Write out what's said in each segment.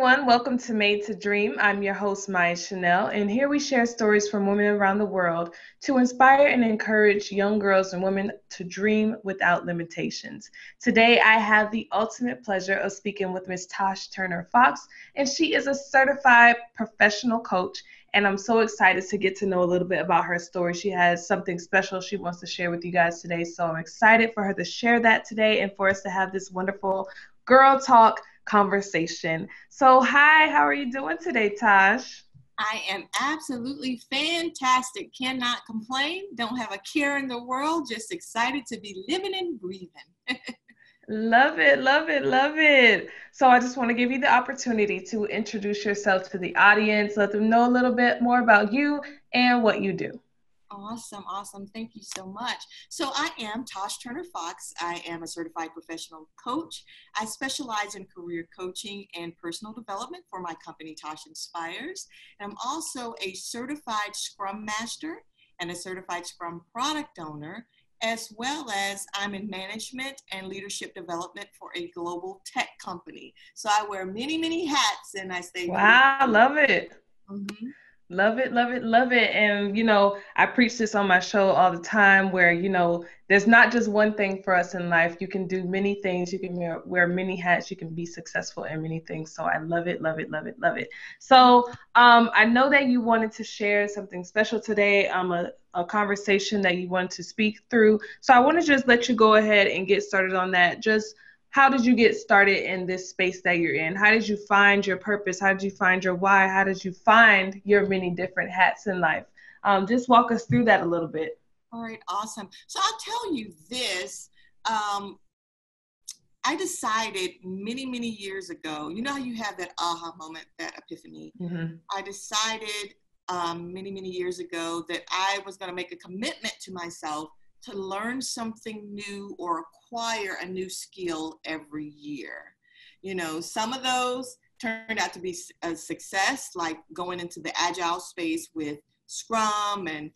everyone. Welcome to Made to Dream. I'm your host, Maya Chanel, and here we share stories from women around the world to inspire and encourage young girls and women to dream without limitations. Today, I have the ultimate pleasure of speaking with Ms. Tash Turner-Fox, and she is a certified professional coach, and I'm so excited to get to know a little bit about her story. She has something special she wants to share with you guys today, so I'm excited for her to share that today and for us to have this wonderful girl talk conversation. So hi, how are you doing today, Tash? I am absolutely fantastic. Cannot complain. Don't have a care in the world. Just excited to be living and breathing. Love it, love it, love it. So I just want to give you the opportunity to introduce yourself to the audience, let them know a little bit more about you and what you do. Awesome, awesome. Thank you so much. So I am Tash Turner-Fox. I am a certified professional coach. I specialize in career coaching and personal development for my company, Tash Inspires. And I'm also a certified Scrum Master and a certified Scrum Product Owner, as well as I'm in management and leadership development for a global tech company. So I wear many, many hats and I stay. Wow, love it. Mm-hmm. Love it, love it, love it. And, you know, I preach this on my show all the time where, you know, there's not just one thing for us in life. You can do many things. You can wear many hats. You can be successful in many things. So I love it, love it, love it, love it. So I know that you wanted to share something special today, a conversation that you wanted to speak through. So I want to just let you go ahead and get started on that. Just how did you get started in this space that you're in? How did you find your purpose? How did you find your why? How did you find your many different hats in life? Just walk us through that a little bit. All right, awesome. So I'll tell you this. I decided many, many years ago, you know how you have that aha moment, that epiphany. Mm-hmm. I decided many, many years ago that I was going to make a commitment to myself to learn something new or acquire a new skill every year. You know, some of those turned out to be a success, like going into the Agile space with Scrum and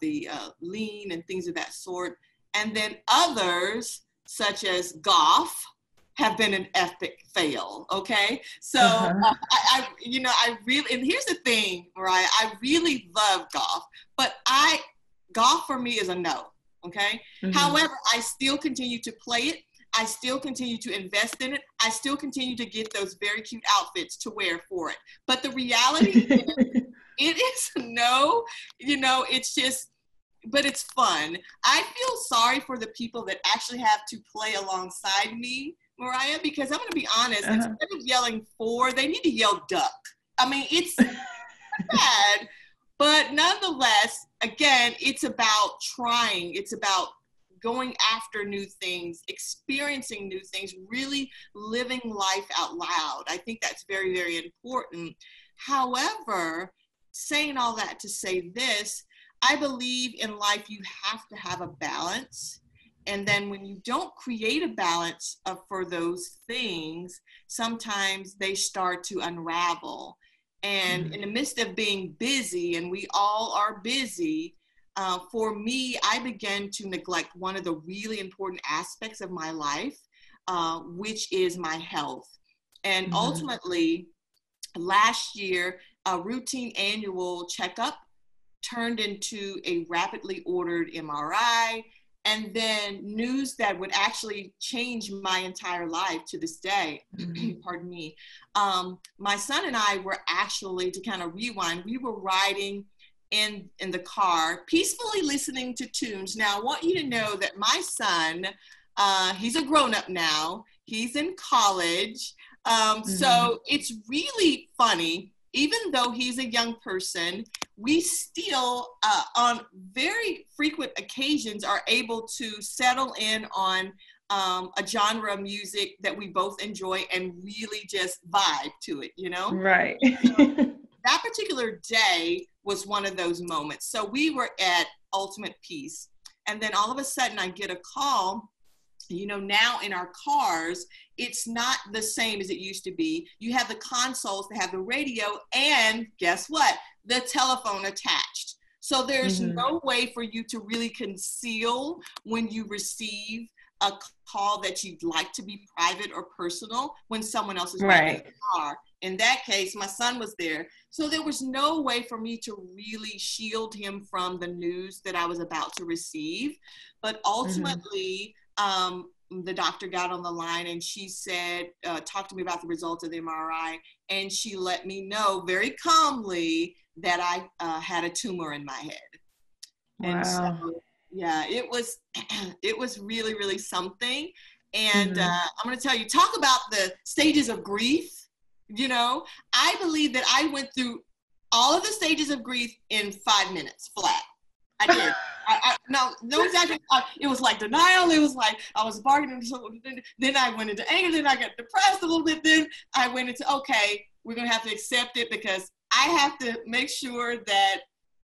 the Lean and things of that sort. And then others, such as golf, have been an epic fail, okay? So, and here's the thing, right? I really love golf, but golf for me is a no. Okay. Mm-hmm. However, I still continue to play it. I still continue to invest in it. I still continue to get those very cute outfits to wear for it. But the reality is, it is no, you know, it's just, but it's fun. I feel sorry for the people that actually have to play alongside me, Mariah, because I'm going to be honest, instead of yelling four, they need to yell duck. I mean, it's bad. But nonetheless, again, it's about trying. It's about going after new things, experiencing new things, really living life out loud. I think that's very, very important. However, saying all that to say this, I believe in life you have to have a balance. And then when you don't create a balance for those things, sometimes they start to unravel. And in the midst of being busy, and we all are busy, for me, I began to neglect one of the really important aspects of my life, which is my health. And ultimately, last year, a routine annual checkup turned into a rapidly ordered MRI, and then news that would actually change my entire life to this day, pardon me. My son and I were actually, to kind of rewind, we were riding in the car, peacefully listening to tunes. Now, I want you to know that my son, he's a grown-up now. He's in college. So it's really funny. Even though he's a young person, we still, on very frequent occasions, are able to settle in on a genre of music that we both enjoy and really just vibe to it, you know? Right. So that particular day was one of those moments. So we were at ultimate peace. And then all of a sudden I get a call. You know, now in our cars, it's not the same as it used to be. You have the consoles that have the radio and guess what? The telephone attached. So there's no way for you to really conceal when you receive a call that you'd like to be private or personal when someone else is right. In that case, my son was there. So there was no way for me to really shield him from the news that I was about to receive. But ultimately, the doctor got on the line and she said, talk to me about the results of the MRI. And she let me know very calmly that I had a tumor in my head. Wow. And so, yeah, it was really, really something. And I'm going to tell you, talk about the stages of grief. You know, I believe that I went through all of the stages of grief in 5 minutes flat. I did. No exaggeration. It was like denial. It was like I was bargaining. Then I went into anger. Then I got depressed a little bit. Then I went into, okay, we're going to have to accept it because I have to make sure that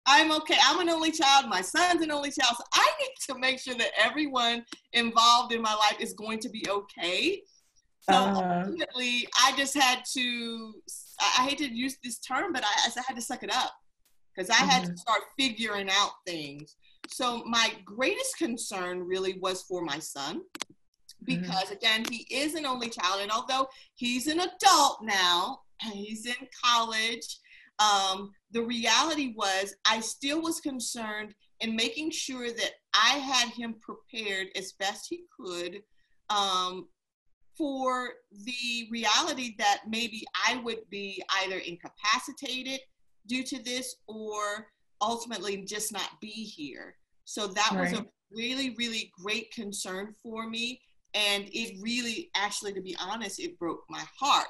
I'm okay. I'm an only child. My son's an only child. So I need to make sure that everyone involved in my life is going to be okay. So ultimately, I just had to, I hate to use this term, but I had to suck it up because I had to start figuring out things. So my greatest concern really was for my son because, again, he is an only child. And although he's an adult now, he's in college, the reality was I still was concerned in making sure that I had him prepared as best he could for the reality that maybe I would be either incapacitated due to this or ultimately just not be here. So that was a really, really great concern for me. And it really, actually, to be honest, it broke my heart.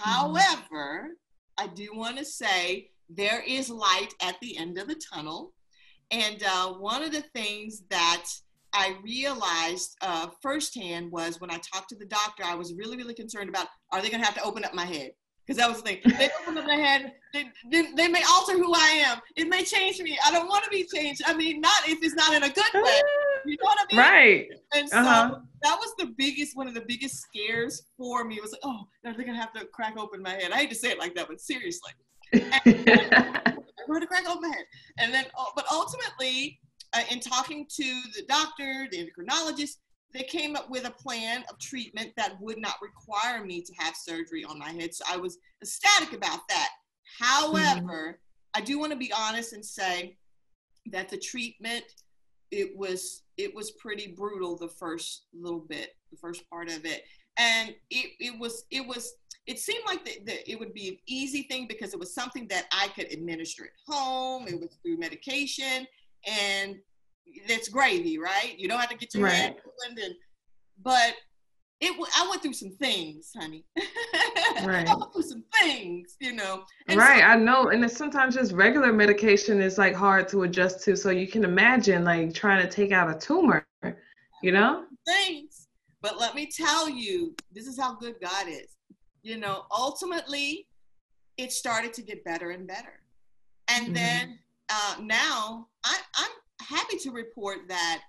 However, I do want to say there is light at the end of the tunnel. And one of the things that I realized firsthand was when I talked to the doctor, I was really, really concerned about, are they going to have to open up my head? Because that was the thing. If they open up my head, they may alter who I am. It may change me. I don't want to be changed. I mean, not if it's not in a good way. You know what I mean? Right. And so that was the biggest, one of the biggest scares for me. It was like, oh, they're going to have to crack open my head. I hate to say it like that, but seriously. I'm going to crack open my head. And then, but ultimately, in talking to the doctor, the endocrinologist, they came up with a plan of treatment that would not require me to have surgery on my head. So I was ecstatic about that. However, I do want to be honest and say that the treatment, it was pretty brutal the first little bit, the first part of it. And it seemed like it would be an easy thing because it was something that I could administer at home. It was through medication. And that's gravy, right? You don't have to get your head opened. But I went through some things, honey. I went through some things, you know. And I know. And it's sometimes just regular medication is like hard to adjust to. So you can imagine like trying to take out a tumor, you know? Things. But let me tell you, this is how good God is. You know, ultimately, it started to get better and better. And then now I'm happy to report that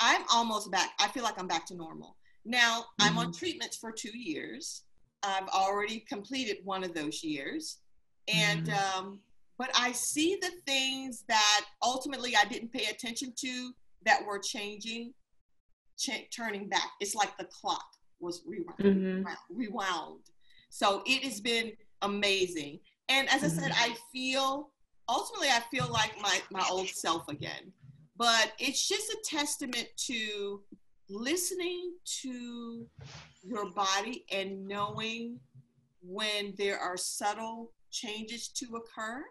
I'm almost back. I feel like I'm back to normal. Now I'm on treatments for 2 years. I've already completed one of those years. And, but I see the things that ultimately I didn't pay attention to that were changing, turning back. It's like the clock was rewound. So it has been amazing. And as I said, I feel like my old self again, but it's just a testament to listening to your body and knowing when there are subtle changes to occur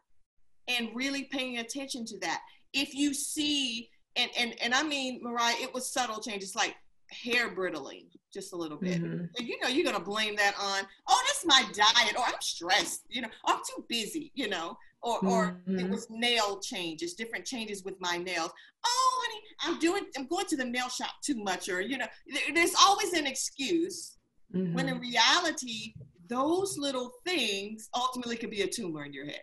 and really paying attention to that. If you see, and I mean, Mariah, it was subtle changes like hair brittling just a little bit. And you know, you're going to blame that on, oh, that's my diet, or I'm stressed, you know, I'm too busy, you know. Or it was nail changes, different changes with my nails. Oh, honey, I'm going to the nail shop too much, or, you know, there's always an excuse when in reality, those little things ultimately could be a tumor in your head.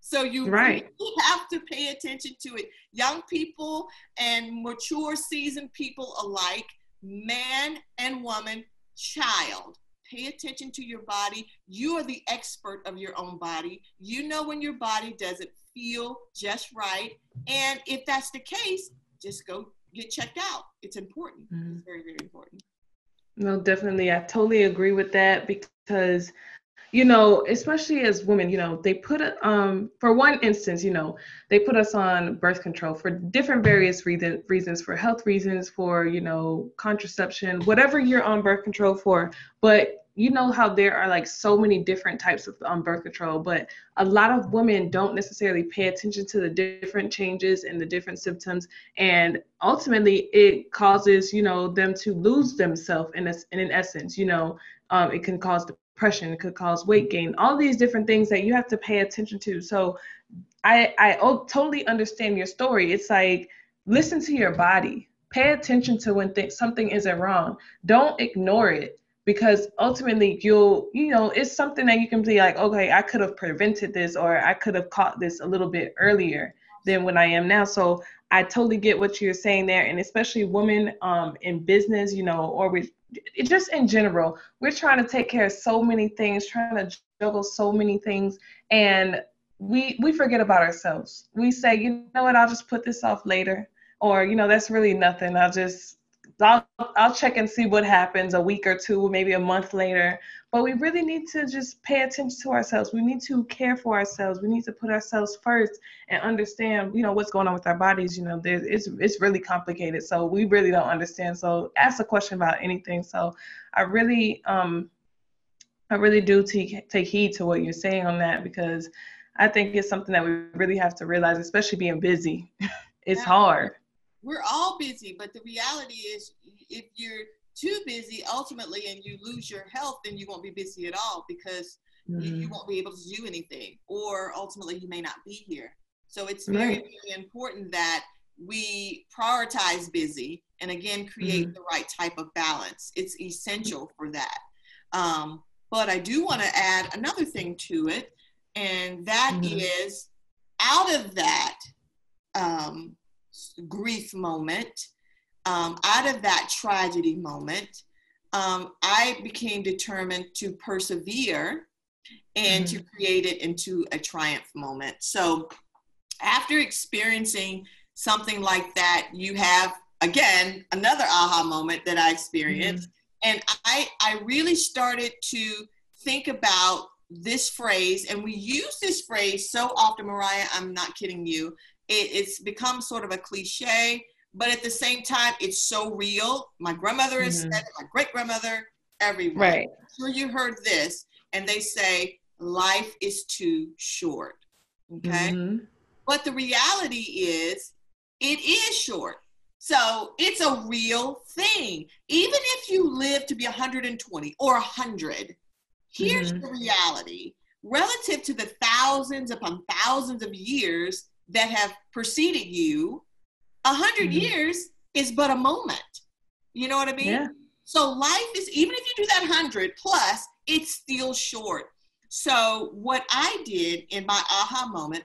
So you really have to pay attention to it. Young people and mature seasoned people alike, man and woman, child. Pay attention to your body. You are the expert of your own body. You know when your body doesn't feel just right. And if that's the case, just go get checked out. It's important. Mm-hmm. It's very, very important. No, definitely. I totally agree with that because, you know, especially as women, you know, they put, for one instance, you know, they put us on birth control for different various reasons, for health reasons, for, you know, contraception, whatever you're on birth control for. But you know how there are like so many different types of birth control, but a lot of women don't necessarily pay attention to the different changes and the different symptoms. And ultimately it causes, you know, them to lose themselves in essence, you know, it can cause depression, it could cause weight gain, all these different things that you have to pay attention to. So I totally understand your story. It's like, listen to your body, pay attention to when something isn't wrong. Don't ignore it. Because ultimately you'll, you know, it's something that you can be like, okay, I could have prevented this, or I could have caught this a little bit earlier than when I am now. So I totally get what you're saying there. And especially women in business, you know, or with just in general, we're trying to take care of so many things, trying to juggle so many things. And we forget about ourselves. We say, you know what, I'll just put this off later. Or, you know, that's really nothing. I'll check and see what happens a week or two, maybe a month later. But we really need to just pay attention to ourselves. We need to care for ourselves. We need to put ourselves first and understand, you know, what's going on with our bodies. You know, it's really complicated. So we really don't understand. So ask a question about anything. So I really do take heed to what you're saying on that, because I think it's something that we really have to realize, especially being busy. It's hard. We're all busy, but the reality is if you're too busy ultimately and you lose your health, then you won't be busy at all, because you won't be able to do anything, or ultimately you may not be here. So it's very, very important that we prioritize busy and again, create the right type of balance. It's essential for that. But I do want to add another thing to it. And that is out of that, grief moment, out of that tragedy moment, I became determined to persevere and to create it into a triumph moment. So after experiencing something like that, you have, again, another aha moment that I experienced. And I really started to think about this phrase, and we use this phrase so often, Mariah, I'm not kidding you. It's become sort of a cliche, but at the same time, it's so real. My grandmother has said it, my great-grandmother, everyone. Right. I'm sure you heard this, and they say, life is too short, okay? But the reality is, it is short. So it's a real thing. Even if you live to be 120 or 100, here's the reality. Relative to the thousands upon thousands of years that have preceded you, 100 years is but a moment. You know what I mean? Yeah. So life is, even if you do that 100 plus, it's still short. So what I did in my aha moment,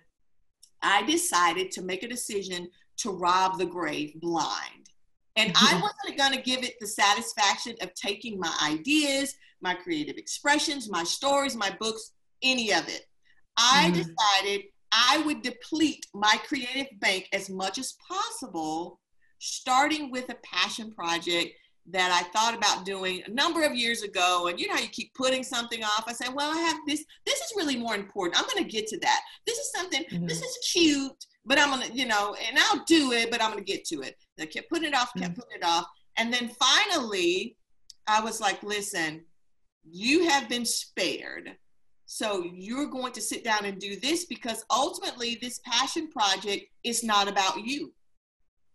I decided to make a decision to rob the grave blind. And I wasn't going to give it the satisfaction of taking my ideas, my creative expressions, my stories, my books, any of it. I decided I would deplete my creative bank as much as possible, starting with a passion project that I thought about doing a number of years ago. And you know how you keep putting something off. I said, well, I have this. This is really more important. I'm going to get to that. This is something, this is cute, but I'm going to, you know, and I'll do it, but I'm going to get to it. And I kept putting it off, kept putting it off. And then finally, I was like, listen, you have been spared. So you're going to sit down and do this, because ultimately this passion project is not about you.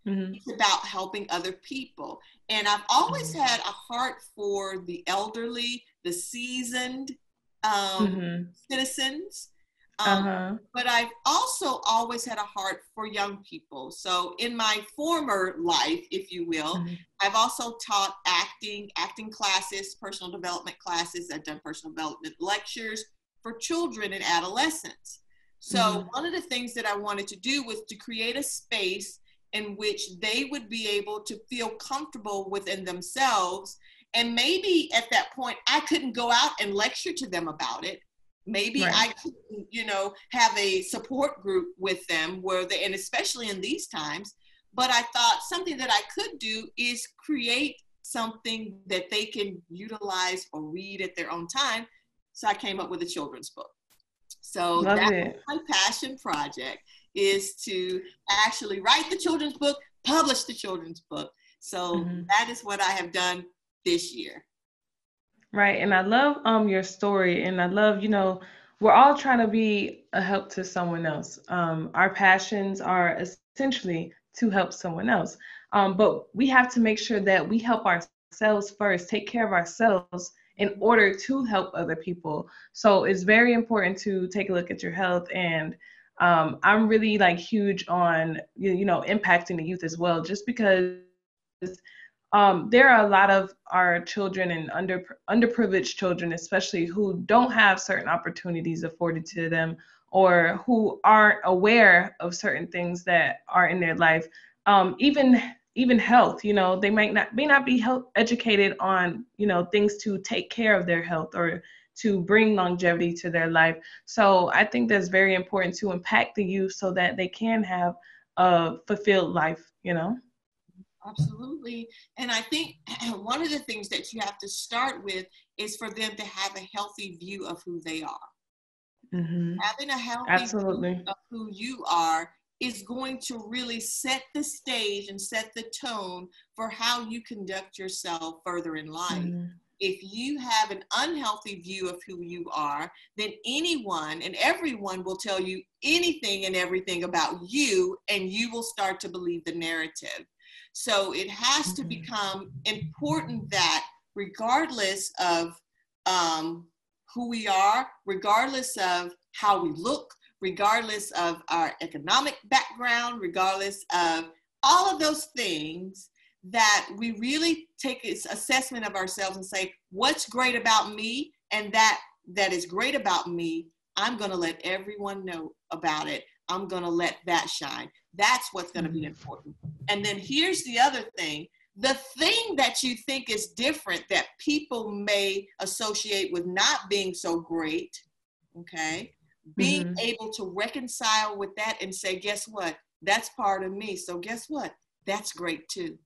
It's about helping other people. And I've always had a heart for the elderly, the seasoned citizens. But I've also always had a heart for young people. So in my former life, if you will, I've also taught acting classes, personal development classes. I've done personal development lectures for children and adolescents. So one of the things that I wanted to do was to create a space in which they would be able to feel comfortable within themselves. And maybe at that point, I couldn't go out and lecture to them about it. Maybe I couldn't, you know, have a support group with them where they, and especially in these times, But I thought something that I could do is create something that they can utilize or read at their own time. So I came up with a children's book. So that's my passion project, is to actually write the children's book, publish the children's book. So that is what I have done this year. Right. And I love your story, and I love, you know, we're all trying to be a help to someone else. Our passions are essentially to help someone else. But we have to make sure that we help ourselves first, take care of ourselves in order to help other people. So it's very important to take a look at your health. And I'm really like huge on, you know, impacting the youth as well, just because there are a lot of our children and underprivileged children, especially, who don't have certain opportunities afforded to them, or who aren't aware of certain things that are in their life. Even health, you know, they might not be educated on, you know, things to take care of their health or to bring longevity to their life. So I think that's very important, to impact the youth so that they can have a fulfilled life, you know. Absolutely. And I think one of the things that you have to start with is for them to have a healthy view of who they are. Having a healthy view of who you are is going to really set the stage and set the tone for how you conduct yourself further in life. If you have an unhealthy view of who you are, then anyone and everyone will tell you anything and everything about you, and you will start to believe the narrative. So it has to become important that regardless of who we are, regardless of how we look, regardless of our economic background, regardless of all of those things, that we really take this assessment of ourselves and say, what's great about me? And that is great about me, I'm going to let everyone know about it. I'm going to let that shine. That's what's going to be important. And then here's the other thing. The thing that you think is different, that people may associate with not being so great, okay, being able to reconcile with that and say, guess what? That's part of me. So guess what? That's great too.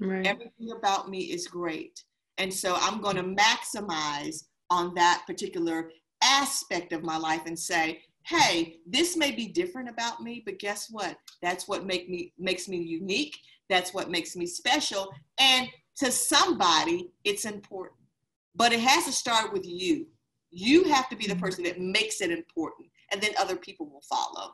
Right. Everything about me is great. And so I'm going to maximize on that particular aspect of my life and say, hey, this may be different about me, but guess what? That's what makes me unique. That's what makes me special. And to somebody, it's important. But it has to start with you. You have to be the person that makes it important, and then other people will follow.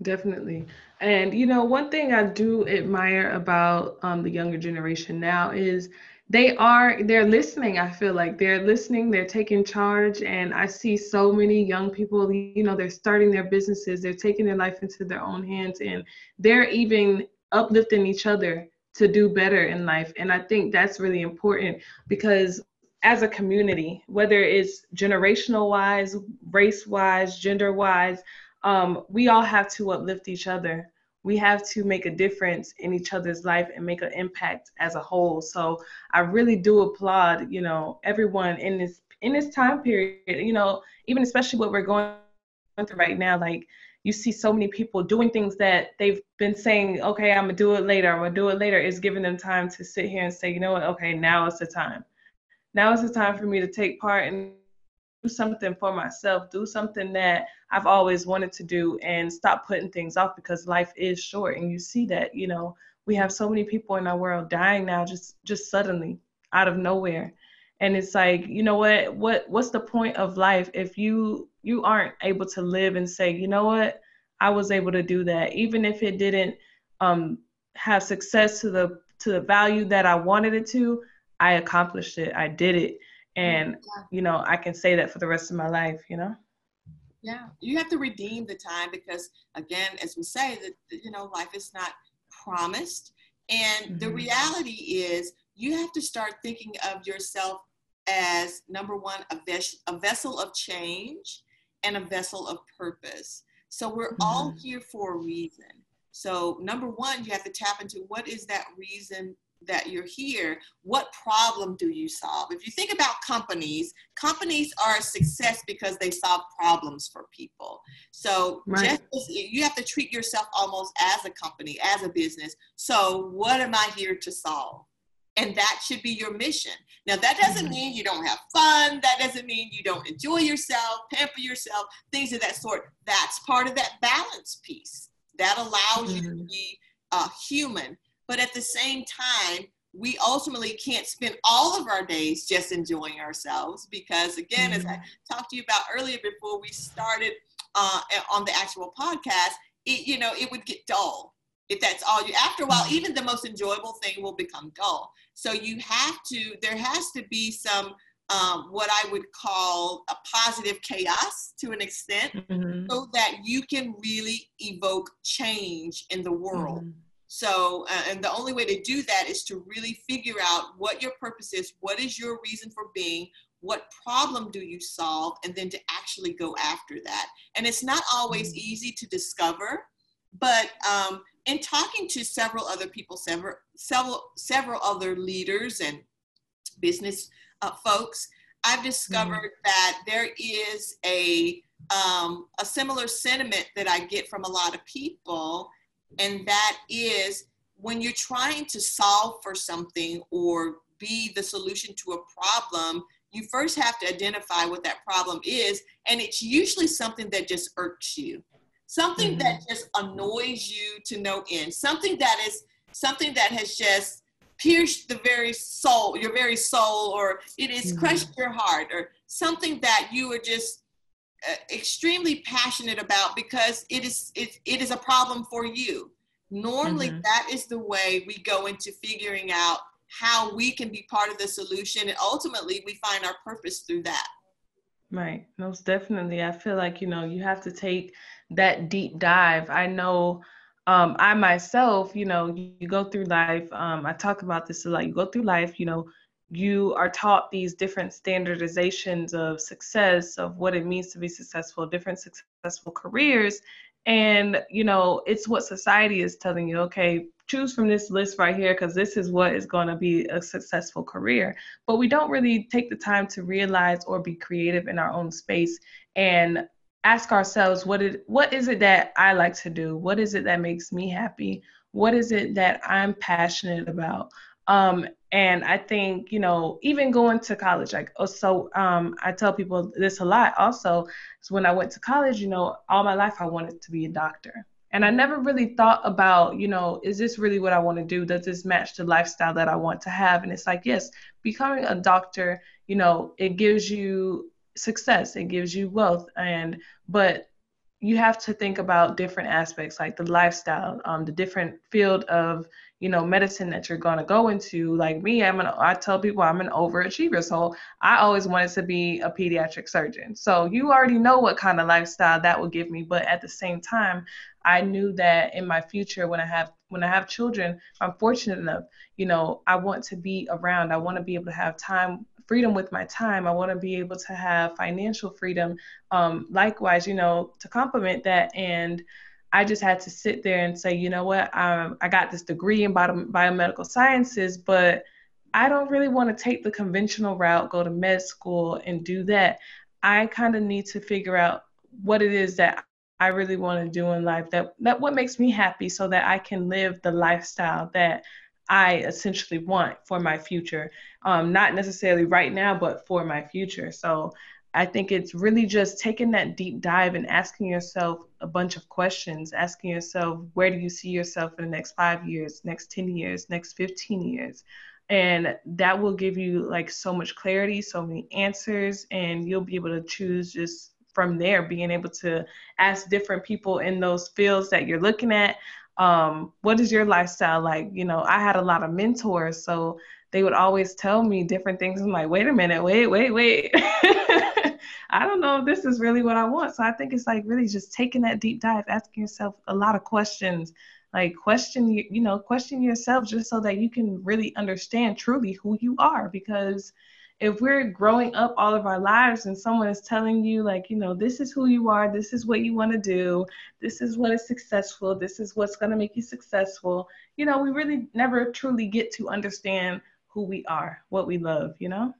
Definitely. And, you know, one thing I do admire about the younger generation now is they're listening. I feel like they're listening, they're taking charge. And I see so many young people, you know, they're starting their businesses, they're taking their life into their own hands, and they're even uplifting each other to do better in life. And I think that's really important, because as a community, whether it's generational wise, race wise, gender wise, we all have to uplift each other. We have to make a difference in each other's life and make an impact as a whole. So I really do applaud, you know, everyone in this time period, you know, even especially what we're going through right now. Like, you see so many people doing things that they've been saying, okay, I'm gonna do it later, I'm gonna do it later. It's giving them time to sit here and say, you know what, okay, now is the time. Now is the time for me to take part and do something for myself, do something that I've always wanted to do, and stop putting things off, because life is short. And you see that, you know, we have so many people in our world dying now, just suddenly out of nowhere. And it's like, you know what's the point of life if you aren't able to live and say, you know what, I was able to do that, even if it didn't have success to the value that I wanted it to. I accomplished it. I did it. And, you know, I can say that for the rest of my life, you know? Yeah. You have to redeem the time, because, again, as we say, that, you know, life is not promised. And the reality is, you have to start thinking of yourself as, number one, a vessel of change and a vessel of purpose. So we're all here for a reason. So number one, you have to tap into what is that reason that you're here, what problem do you solve? If you think about companies, companies are a success because they solve problems for people. So right. Just, you have to treat yourself almost as a company, as a business. So what am I here to solve? And that should be your mission. Now, that doesn't mean you don't have fun. That doesn't mean you don't enjoy yourself, pamper yourself, things of that sort. That's part of that balance piece. That allows you to be human. But at the same time, we ultimately can't spend all of our days just enjoying ourselves because, again, as I talked to you about earlier before we started on the actual podcast, it would get dull. If that's all you, after a while, even the most enjoyable thing will become dull. So you have to, there has to be some, what I would call a positive chaos to an extent, so that you can really evoke change in the world. So, and the only way to do that is to really figure out what your purpose is, what is your reason for being, what problem do you solve, and then to actually go after that. And it's not always easy to discover, but, in talking to several other people, several other leaders and business folks, I've discovered that there is a similar sentiment that I get from a lot of people, and that is when you're trying to solve for something or be the solution to a problem, you first have to identify what that problem is, and it's usually something that just irks you. Something that just annoys you to no end. Something that has just pierced the very soul, your very soul, or it has crushed your heart, or something that you are just extremely passionate about because it is a problem for you. Normally, that is the way we go into figuring out how we can be part of the solution, and ultimately, we find our purpose through that. Right. Most definitely. I feel like, you have to take that deep dive. I know I myself, you go through life. I talk about this a lot. You go through life, you are taught these different standardizations of success, of what it means to be successful, different successful careers. And, it's what society is telling you, okay, choose from this list right here because this is what is going to be a successful career. But we don't really take the time to realize or be creative in our own space and ask ourselves, what is it that I like to do? What is it that makes me happy? What is it that I'm passionate about? And I think, even going to college, I tell people this a lot also, is when I went to college, all my life I wanted to be a doctor. And I never really thought about, is this really what I want to do? Does this match the lifestyle that I want to have? And it's like, yes, becoming a doctor, it gives you success, it gives you wealth. But you have to think about different aspects like the lifestyle, the different field of, medicine that you're going to go into. Like me, I tell people I'm an overachiever. So I always wanted to be a pediatric surgeon. So you already know what kind of lifestyle that will give me. But at the same time, I knew that in my future, when I have children, I'm fortunate enough, I want to be around. I want to be able to have time, freedom with my time. I want to be able to have financial freedom. Likewise, to complement that. And I just had to sit there and say, you know what, I got this degree in biomedical sciences, but I don't really want to take the conventional route, go to med school and do that. I kind of need to figure out what it is that I really want to do in life, that what makes me happy so that I can live the lifestyle that I essentially want for my future. Not necessarily right now, but for my future. So I think it's really just taking that deep dive and asking yourself a bunch of questions, asking yourself, where do you see yourself in the next 5 years, next 10 years, next 15 years? And that will give you like so much clarity, so many answers, and you'll be able to choose just from there, being able to ask different people in those fields that you're looking at, what is your lifestyle like? I had a lot of mentors, so they would always tell me different things. I'm like, wait a minute, wait. I don't know if this is really what I want. So I think it's like really just taking that deep dive, asking yourself a lot of questions, like question yourself just so that you can really understand truly who you are, because if we're growing up all of our lives and someone is telling you, like, you know, this is who you are, this is what you want to do, this is what is successful, this is what's going to make you successful, you know, we really never truly get to understand who we are, what we love, you know?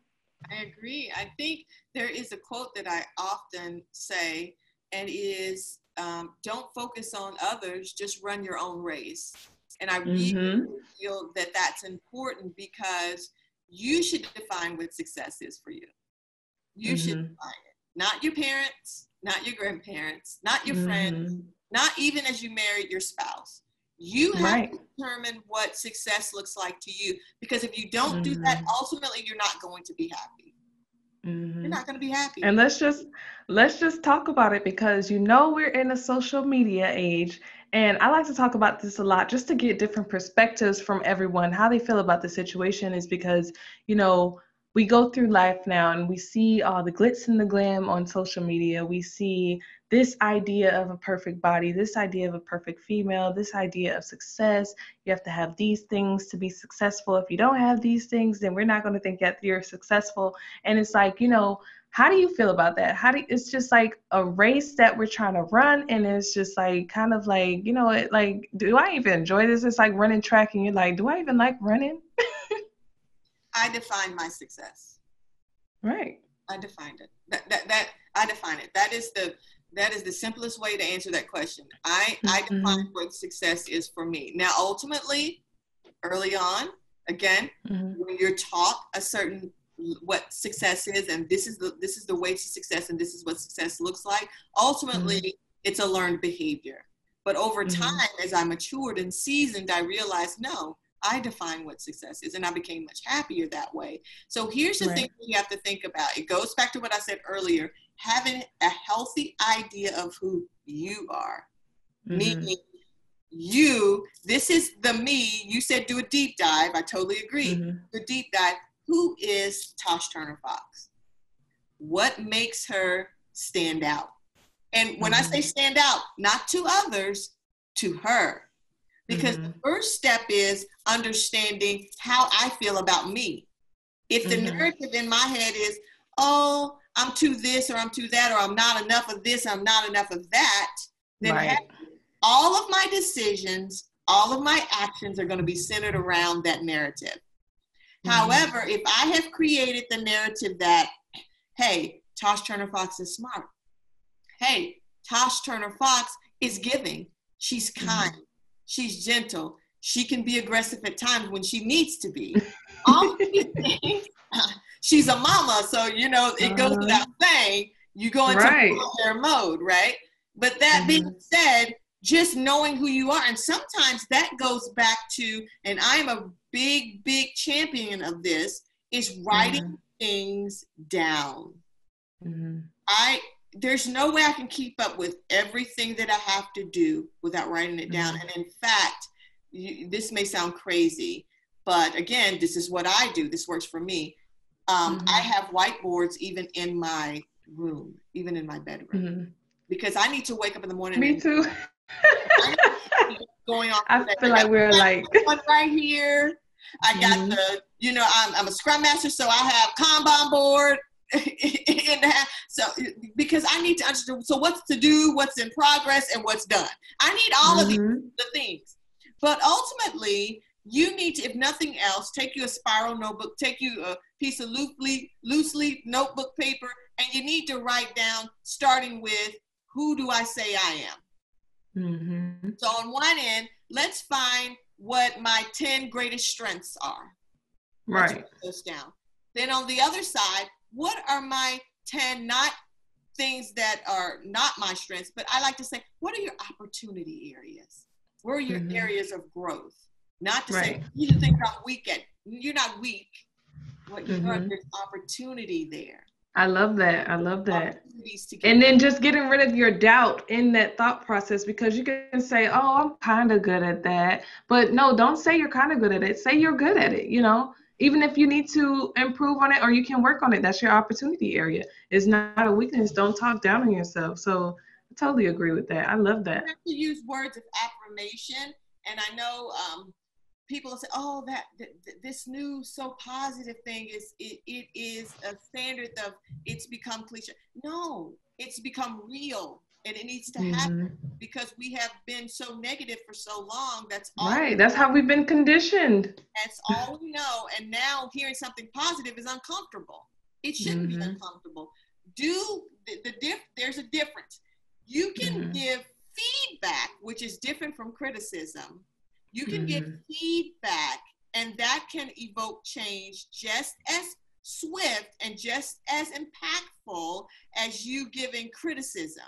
I agree. I think there is a quote that I often say, and is, don't focus on others, just run your own race. And I really feel that that's important, because you should define what success is for you. You should define it. Not your parents, not your grandparents, not your friends, not even as you married your spouse. You have to determine what success looks like to you, because if you don't do that, ultimately you're not going to be happy. You're not going to be happy. And let's just talk about it, because, you know, we're in a social media age, and I like to talk about this a lot just to get different perspectives from everyone, how they feel about the situation, is because, you know, we go through life now and we see all the glitz and the glam on social media. We see this idea of a perfect body, this idea of a perfect female, this idea of success. You have to have these things to be successful. If you don't have these things, then we're not going to think that you're successful. And it's like, you know, how do you feel about that? It's just like a race that we're trying to run. And it's just like, kind of like, you know, it, like, do I even enjoy this? It's like running track and you're like, do I even like running? I define my success. Right. I defined it. I define it. That is the simplest way to answer that question. I define what success is for me. Now, ultimately, early on, again, when you're taught a certain what success is, and this is the way to success, and this is what success looks like, ultimately, it's a learned behavior. But over time, as I matured and seasoned, I realized, no, I define what success is, and I became much happier that way. So here's the thing you have to think about. It goes back to what I said earlier, having a healthy idea of who you are. Meaning you, this is the me. You said do a deep dive. I totally agree. Do a deep dive. Who is Tash Turner-Fox? What makes her stand out? And when I say stand out, not to others, to her. Because the first step is understanding how I feel about me. If the narrative in my head is, oh, I'm too this or I'm too that, or I'm not enough of this, I'm not enough of that, then all of my decisions, all of my actions are going to be centered around that narrative. However, if I have created the narrative that, hey, Tash Turner-Fox is smart. Hey, Tash Turner-Fox is giving. She's kind. She's gentle. She can be aggressive at times when she needs to be. All these things. She's a mama, so, you know, it goes without saying. You go into their mode, right? But that being said, just knowing who you are, and sometimes that goes back to, and I'm a big, big champion of this, is writing things down. There's no way I can keep up with everything that I have to do without writing it down. And in fact, this may sound crazy, but again, this is what I do. This works for me. I have whiteboards even in my room, even in my bedroom, because I need to wake up in the morning. Me too. Going on. I feel like we're like one right here. I got the, you know, I'm a Scrum Master, so I have kanban board. So because I need to understand, so what's to do, what's in progress, and what's done. I need all of the things. But ultimately, you need to, if nothing else, take you a spiral notebook, take you a piece of loosely notebook paper, and you need to write down, starting with, who do I say I am? So on one end, let's find what my 10 greatest strengths are. Let's write those down. Then on the other side, what are my 10 not things that are not my strengths, but I like to say, what are your opportunity areas? Where are your areas of growth? Not to say, you just think I'm weak at, you're not weak, but there's opportunity there. I love that. I love that. And then just getting rid of your doubt in that thought process, because you can say, oh, I'm kind of good at that. But no, don't say you're kind of good at it. Say you're good at it, you know? Even if you need to improve on it or you can work on it, that's your opportunity area. It's not a weakness. Don't talk down on yourself. So I totally agree with that. I love that. You have to use words of affirmation. And I know people will say, oh, that this new so positive thing is, it is a standard of, it's become cliche. No, it's become real and it needs to happen because we have been so negative for so long. That's all. Right. That's how we've been conditioned. That's all we know. And now hearing something positive is uncomfortable. It shouldn't be uncomfortable. There's a difference. You can give feedback, which is different from criticism. You can give feedback, and that can evoke change just as swift and just as impactful as you giving criticism.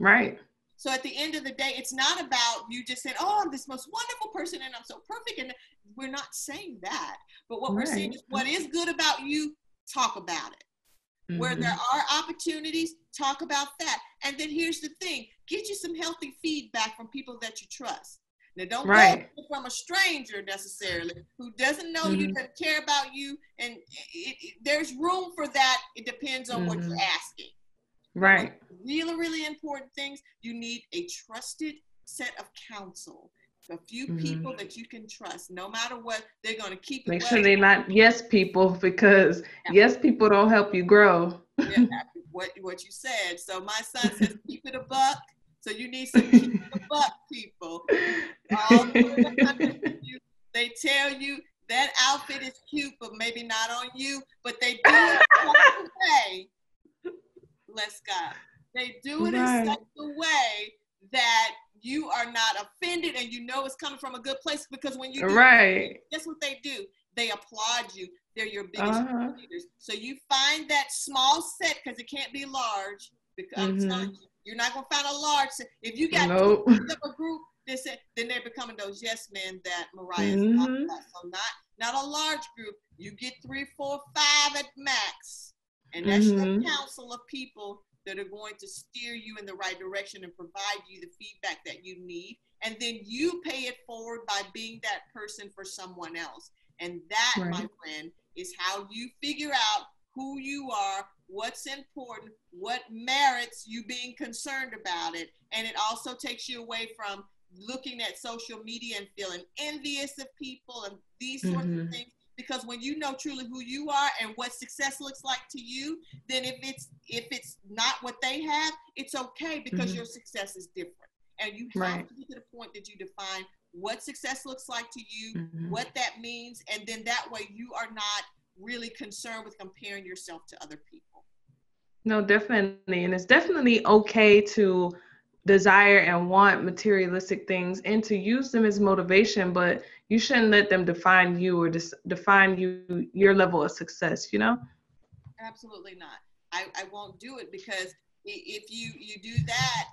Right. So at the end of the day, it's not about you just said, oh, I'm this most wonderful person and I'm so perfect. And we're not saying that. But what we're saying is what is good about you, talk about it. Where there are opportunities, talk about that. And then here's the thing, get you some healthy feedback from people that you trust. Now, don't go from a stranger necessarily who doesn't know you, doesn't care about you. And there's room for that. It depends on what you're asking. Right. But really, really important things. You need a trusted set of counsel. A few people that you can trust. No matter what, they're going to keep it. Make sure they're not yes people, because yes people don't help you grow. Yeah, what you said. So my son says, keep it a buck. So you need some keep the buck people. They tell you that outfit is cute, but maybe not on you. But they do it in such a way. Bless God. They do it in such a way that you are not offended, and you know it's coming from a good place, because when you do guess what they do? They applaud you. They're your biggest leaders. So you find that small set, because it can't be large. Because I'm telling you, you're not going to find a large. If you got a group, then they're becoming those yes men that Mariah's talking about. So not a large group. You get 3, 4, 5 at max. And that's your council of people that are going to steer you in the right direction and provide you the feedback that you need. And then you pay it forward by being that person for someone else. And that, my friend, is how you figure out who you are, what's important, what merits you being concerned about it. And it also takes you away from looking at social media and feeling envious of people and these sorts of things. Because when you know truly who you are and what success looks like to you, then if it's not what they have, it's okay, because your success is different. And you have to get to the point that you define what success looks like to you, what that means, and then that way you are not really concerned with comparing yourself to other people. No, definitely. And it's definitely okay to desire and want materialistic things and to use them as motivation, but you shouldn't let them define you or define you, your level of success, you know? Absolutely not. I won't do it, because if you do that,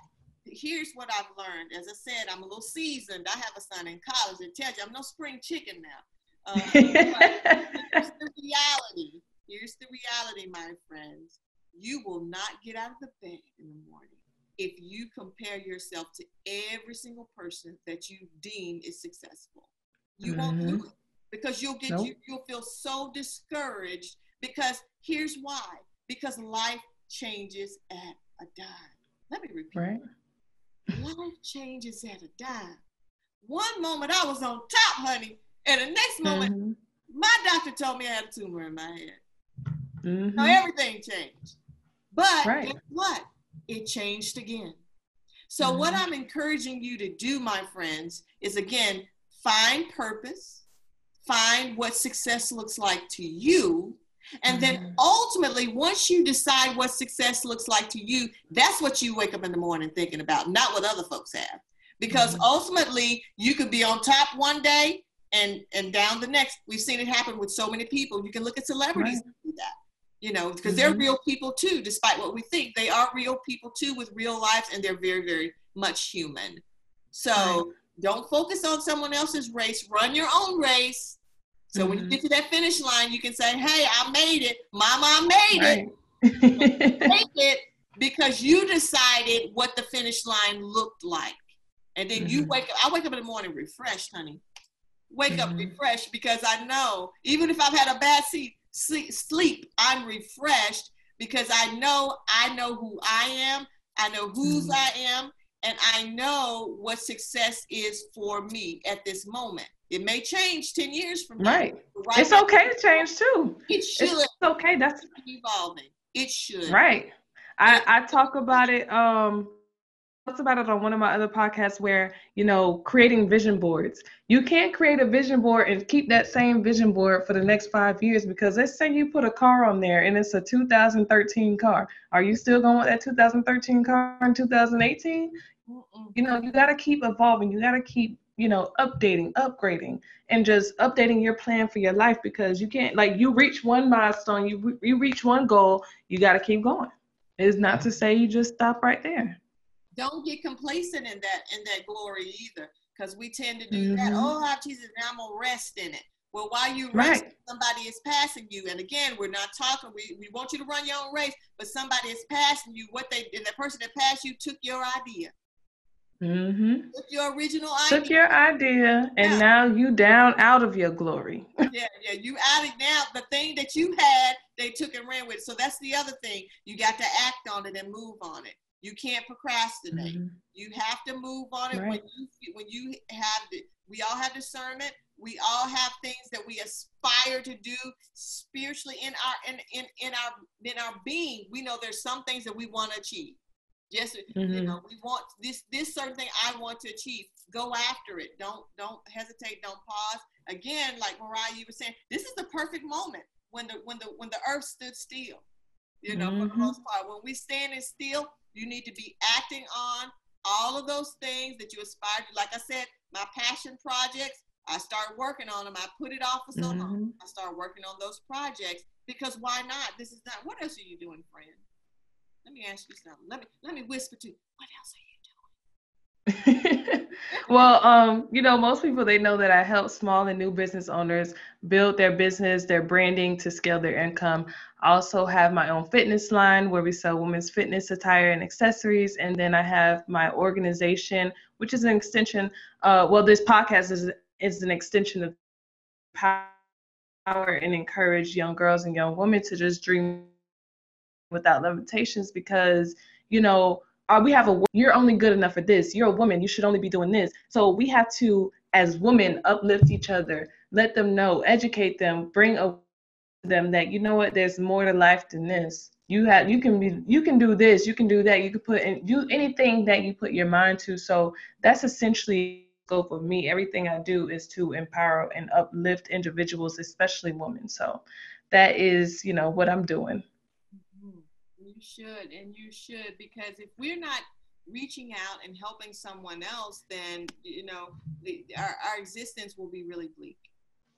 here's what I've learned. As I said, I'm a little seasoned. I have a son in college that tells you I'm no spring chicken now. Here's the reality. Here's the reality, my friends. You will not get out of the bed in the morning if you compare yourself to every single person that you deem is successful. You won't do it, because you'll get you'll feel so discouraged, because here's why. Because life changes at a dime. Let me repeat. Life changes at a dime. One moment I was on top, honey, and the next moment my doctor told me I had a tumor in my head. So everything changed. But guess what? It changed again. So what I'm encouraging you to do, my friends, is again, find purpose, find what success looks like to you. And then ultimately, once you decide what success looks like to you, that's what you wake up in the morning thinking about, not what other folks have. Because ultimately, you could be on top one day and down the next. We've seen it happen with so many people. You can look at celebrities and do that. You know, because they're real people too, despite what we think. They are real people too, with real lives, and they're very, very much human. So don't focus on someone else's race. Run your own race. So when you get to that finish line, you can say, hey, I made it. Mama, I made it. Take it, because you decided what the finish line looked like. And then you wake up. I wake up in the morning refreshed, honey. Wake up refreshed, because I know, even if I've had a bad sleep, I'm refreshed, because I know who I am, I know whose I am, and I know what success is for me at this moment. It may change 10 years from now. Right. Right, it's okay to change too. It should. It's okay. That's evolving. It should. Right. I talk about it. Talked about it on one of my other podcasts where, you know, creating vision boards. You can't create a vision board and keep that same vision board for the next 5 years, because let's say you put a car on there and it's a 2013 car. Are you still going with that 2013 car in 2018? You know, you got to keep evolving. You got to keep, you know, updating, upgrading, and just updating your plan for your life, because you can't, like, you reach one milestone, you reach one goal, you got to keep going. It's not to say you just stop right there. Don't get complacent in that glory either, because we tend to do that. Oh, how Jesus, now I'm gonna rest in it. Well, while you rest, somebody is passing you. And again, we're not talking. We want you to run your own race, but somebody is passing you. And the person that passed you took your idea. Took your original idea. Took your idea, and now you down out of your glory. Yeah, you out of now. The thing that you had, they took and ran with. So that's the other thing. You got to act on it and move on it. You can't procrastinate. You have to move on it. When you have it. We all have discernment. We all have things that we aspire to do spiritually in our being. We know there's some things that we want to achieve. Just you know, we want this certain thing I want to achieve. Go after it. Don't hesitate. Don't pause. Again, like Mariah, you were saying, this is the perfect moment when the earth stood still. You know, for the most part, when we standing still. You need to be acting on all of those things that you aspire to. Like I said, my passion projects, I start working on them. I put it off for so long. I start working on those projects, because why not? This is not, what else are you doing, friend? Let me ask you something. Let me whisper to you, what else are you doing? Well, you know, most people, they know that I help small and new business owners build their business, their branding to scale their income. I also have my own fitness line where we sell women's fitness attire and accessories. And then I have my organization, which is an extension. Well, this podcast is an extension of power and encourage young girls and young women to just dream without limitations, because, you know, we have you're only good enough for this. You're a woman. You should only be doing this. So we have to, as women, uplift each other, let them know, educate them, bring them that, you know what, there's more to life than this. You can do this. You can do that. You can put in, do anything that you put your mind to. So that's essentially the scope of me. Everything I do is to empower and uplift individuals, especially women. So that is, you know, what I'm doing. You should, because if we're not reaching out and helping someone else, then, you know, our existence will be really bleak.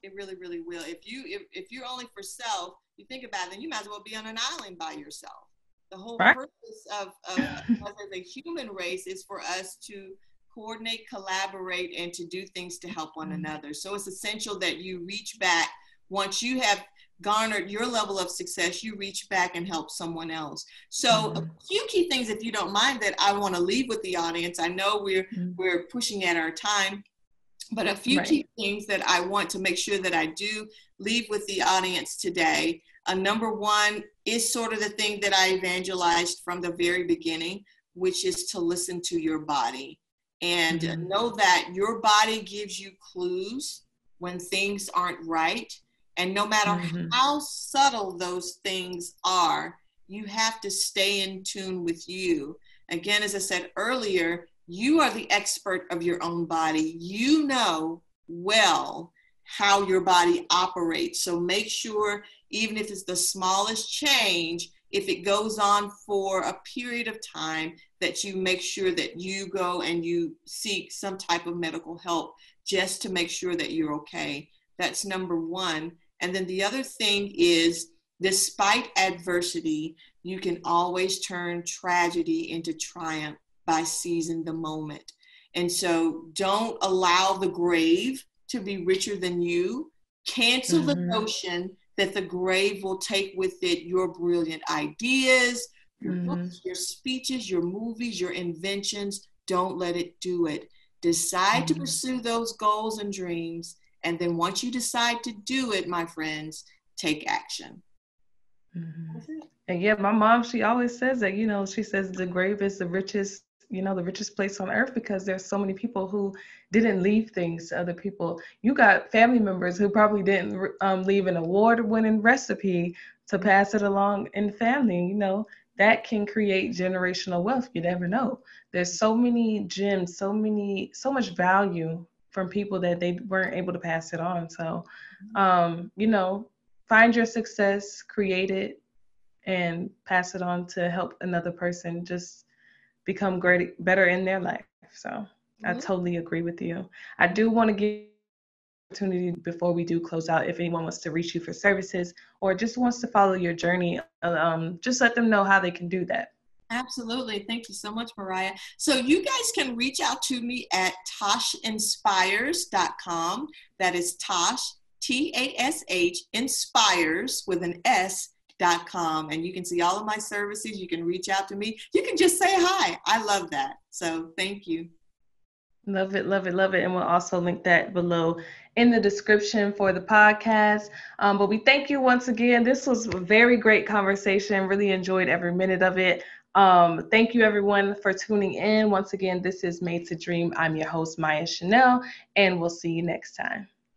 It really, really will. If you're only for self, you think about it, then you might as well be on an island by yourself. The whole purpose of us as a human race is for us to coordinate, collaborate, and to do things to help one another. So it's essential that you reach back. Once you have garnered your level of success, you reach back and help someone else. So a few key things, if you don't mind, that I want to leave with the audience. I know we're pushing at our time, but a few key things that I want to make sure that I do leave with the audience today. Number one is sort of the thing that I evangelized from the very beginning, which is to listen to your body and know that your body gives you clues when things aren't right. And no matter how subtle those things are, you have to stay in tune with you. Again, as I said earlier, you are the expert of your own body. You know well how your body operates. So make sure, even if it's the smallest change, if it goes on for a period of time, that you make sure that you go and you seek some type of medical help just to make sure that you're okay. That's number one. And then the other thing is, despite adversity, you can always turn tragedy into triumph by seizing the moment. And so don't allow the grave to be richer than you. Cancel the notion that the grave will take with it your brilliant ideas, your books, your speeches, your movies, your inventions. Don't let it do it. Decide to pursue those goals and dreams. And then once you decide to do it, my friends, take action. And yeah, my mom, she always says that, you know, she says the grave is the richest the richest place on earth, because there's so many people who didn't leave things to other people. You got family members who probably didn't leave an award-winning recipe to pass it along in family. You know, that can create generational wealth. You never know. There's so many gems, so much value from people that they weren't able to pass it on. So, you know, find your success, create it, and pass it on to help another person just become great, better in their life. So I totally agree with you. I do want to give opportunity before we do close out, if anyone wants to reach you for services or just wants to follow your journey, just let them know how they can do that. Absolutely. Thank you so much, Mariah. So you guys can reach out to me at tashinspires.com. That is Tash, T-A-S-H, Inspires with an S.com. And you can see all of my services. You can reach out to me. You can just say hi. I love that. So thank you. Love it, love it, love it. And we'll also link that below in the description for the podcast. But we thank you once again. This was a very great conversation. Really enjoyed every minute of it. Thank you, everyone, for tuning in. Once again, this is Made to Dream. I'm your host, Maya Chanel, and we'll see you next time.